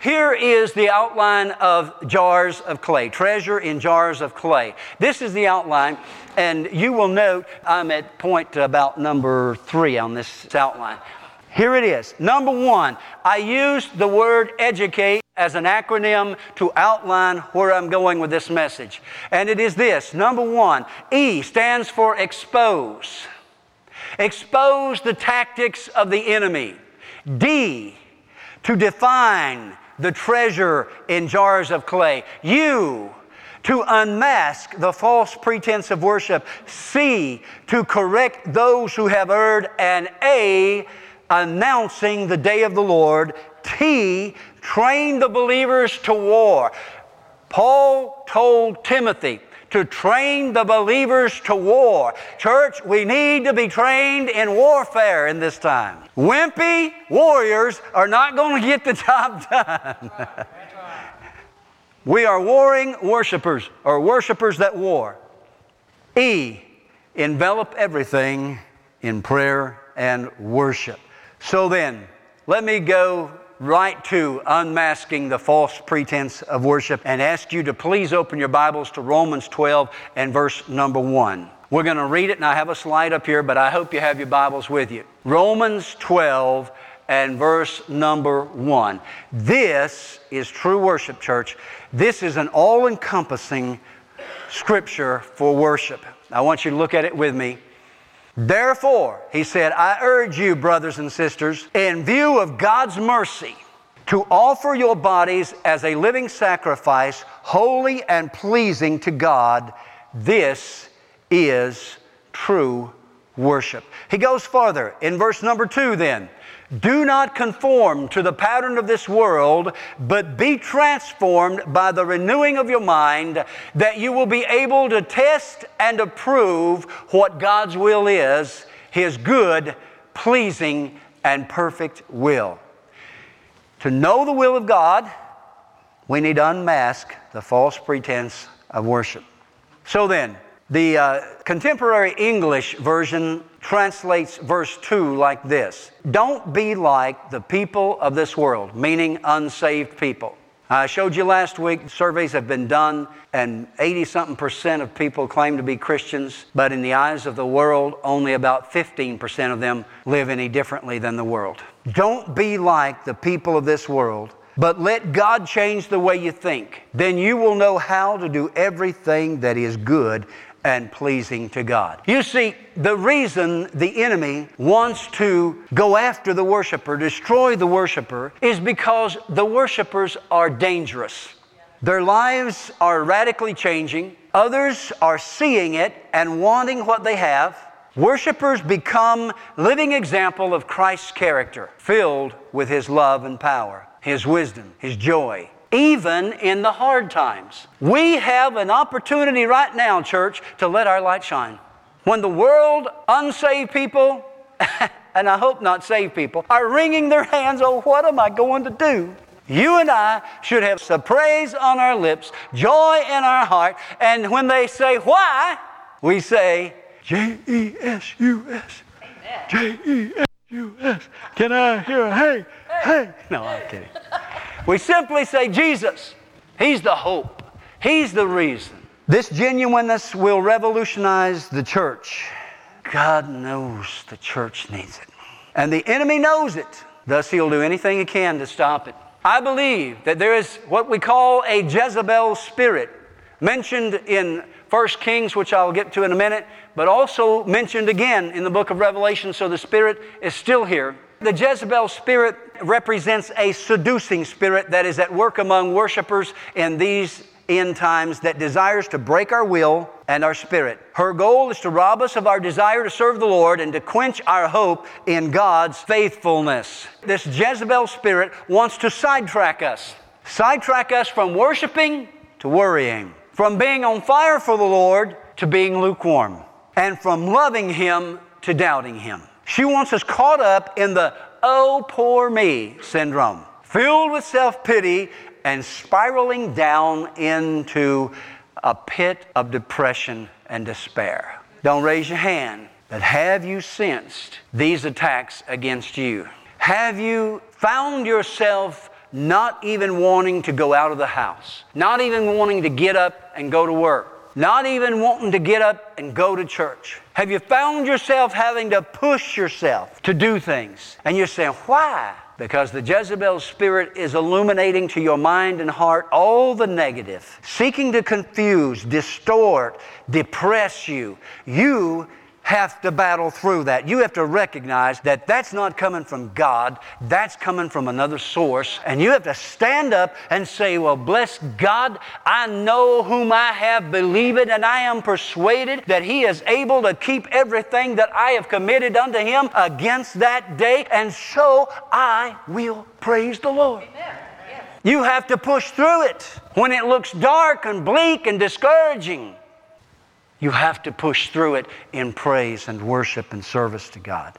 Here is the outline of Jars of Clay, treasure in jars of clay. This is the outline, and you will note I'm at point about number 3 on this outline. Here it is. Number 1, I used the word educate as an acronym to outline where I'm going with this message. And it is this. Number 1, E stands for expose. Expose the tactics of the enemy. D, to define the treasure in jars of clay. U, to unmask the false pretense of worship. C, to correct those who have erred. And A, announcing the day of the Lord. T, train the believers to war. Paul told Timothy to train the believers to war. Church, we need to be trained in warfare in this time. Wimpy warriors are not going to get the job done. We are warring worshipers, or worshipers that war. E, envelop everything in prayer and worship. So then, let me go right to unmasking the false pretense of worship and ask you to please open your Bibles to Romans 12 and verse number 1. We're going to read it, and I have a slide up here, but I hope you have your Bibles with you. Romans 12 and verse number 1. This is true worship, church. This is an all-encompassing scripture for worship. I want you to look at it with me. Therefore, he said, I urge you, brothers and sisters, in view of God's mercy, to offer your bodies as a living sacrifice, holy and pleasing to God. This is true worship. He goes farther in verse number 2 then. Do not conform to the pattern of this world, but be transformed by the renewing of your mind, that you will be able to test and approve what God's will is, His good, pleasing, and perfect will. To know the will of God, we need to unmask the false pretense of worship. So then, the contemporary English version translates verse 2 like this. Don't be like the people of this world, meaning unsaved people. I showed you last week, surveys have been done, and 80-something% of people claim to be Christians, but in the eyes of the world, only about 15% of them live any differently than the world. Don't be like the people of this world, but let God change the way you think. Then you will know how to do everything that is good and pleasing to God. You see, the reason the enemy wants to go after the worshiper, destroy the worshiper, is because the worshipers are dangerous. Their lives are radically changing. Others are seeing it and wanting what they have. Worshipers become living example of Christ's character, filled with His love and power, His wisdom, His joy, even in the hard times. We have an opportunity right now, church, to let our light shine. When the world, unsaved people, and I hope not saved people, are wringing their hands, oh, what am I going to do? You and I should have some praise on our lips, joy in our heart, and when they say, why? We say, J-E-S-U-S, J-E-S-U-S. Can I hear a hey, hey? No, I'm kidding. We simply say, Jesus, He's the hope. He's the reason. This genuineness will revolutionize the church. God knows the church needs it. And the enemy knows it. Thus, he'll do anything he can to stop it. I believe that there is what we call a Jezebel spirit, mentioned in 1 Kings, which I'll get to in a minute, but also mentioned again in the book of Revelation, so the spirit is still here. The Jezebel spirit represents a seducing spirit that is at work among worshipers in these end times that desires to break our will and our spirit. Her goal is to rob us of our desire to serve the Lord and to quench our hope in God's faithfulness. This Jezebel spirit wants to sidetrack us from worshiping to worrying, from being on fire for the Lord to being lukewarm, and from loving Him to doubting Him. She wants us caught up in the oh, poor me syndrome, filled with self-pity and spiraling down into a pit of depression and despair. Don't raise your hand, but have you sensed these attacks against you? Have you found yourself not even wanting to go out of the house, not even wanting to get up and go to work, not even wanting to get up and go to church? Have you found yourself having to push yourself to do things? And you're saying, why? Because the Jezebel spirit is illuminating to your mind and heart all the negative, seeking to confuse, distort, depress you. You have to battle through that. You have to recognize that that's not coming from God. That's coming from another source. And you have to stand up and say, well, bless God, I know whom I have believed, and I am persuaded that He is able to keep everything that I have committed unto Him against that day. And so I will praise the Lord. Amen. Yes. You have to push through it. When it looks dark and bleak and discouraging, you have to push through it in praise and worship and service to God.